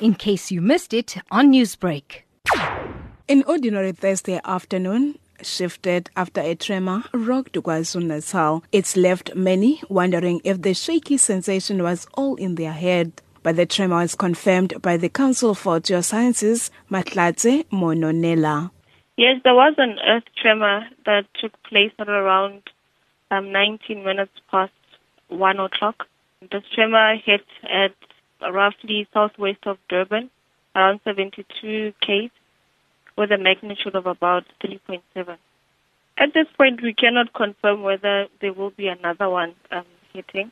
in case you missed it on Newsbreak. An ordinary Thursday afternoon shifted after a tremor rocked KwaZulu-Natal. It's left many wondering if the shaky sensation was all in their head. But the tremor is confirmed by the Council for Geosciences, Matlate Mononela. Yes, there was an earth tremor that took place at around 19 minutes past 1 o'clock. The tremor hit at roughly southwest of Durban, around 72 km, with a magnitude of about 3.7. At this point, we cannot confirm whether there will be another one hitting,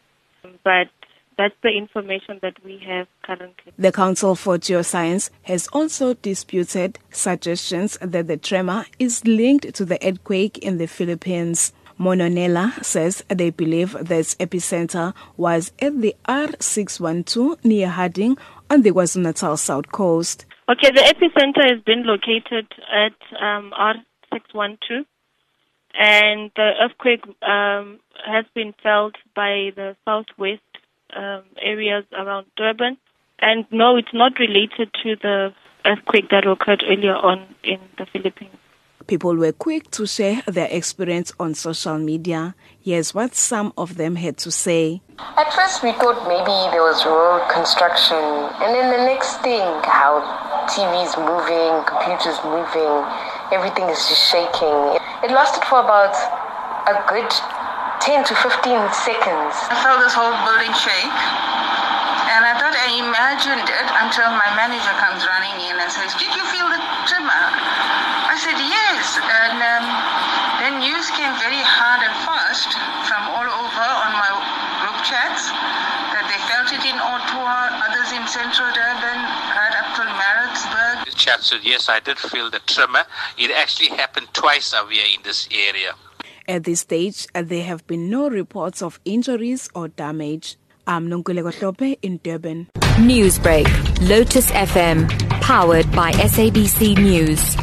but that's the information that we have currently. The Council for Geoscience has also disputed suggestions that the tremor is linked to the earthquake in the Philippines. Mononela says they believe this epicenter was at the R612 near Harding on the KwaZulu-Natal south coast. Okay, the epicenter has been located at R612, and the earthquake has been felt by the southwest areas around Durban. And no, it's not related to the earthquake that occurred earlier on in the Philippines. People were quick to share their experience on social media. Here's what some of them had to say. At first we thought maybe there was road construction, and then the next thing, how TV's moving, computers moving, everything is just shaking. It lasted for about a good 10 to 15 seconds. I felt this whole building shake, and I thought I imagined it until my manager comes running in and says, "Did you feel the tremor?" I said, "Yes," and then news came very hard and fast from all over on my group chats that they felt it in Otho, others in central Durban, right up to Maritzburg. The chat said, "Yes, I did feel the tremor. It actually happened twice over here in this area." At this stage, there have been no reports of injuries or damage. I'm Nonkululeko Hlophe in Durban. Newsbreak, Lotus FM, powered by SABC News.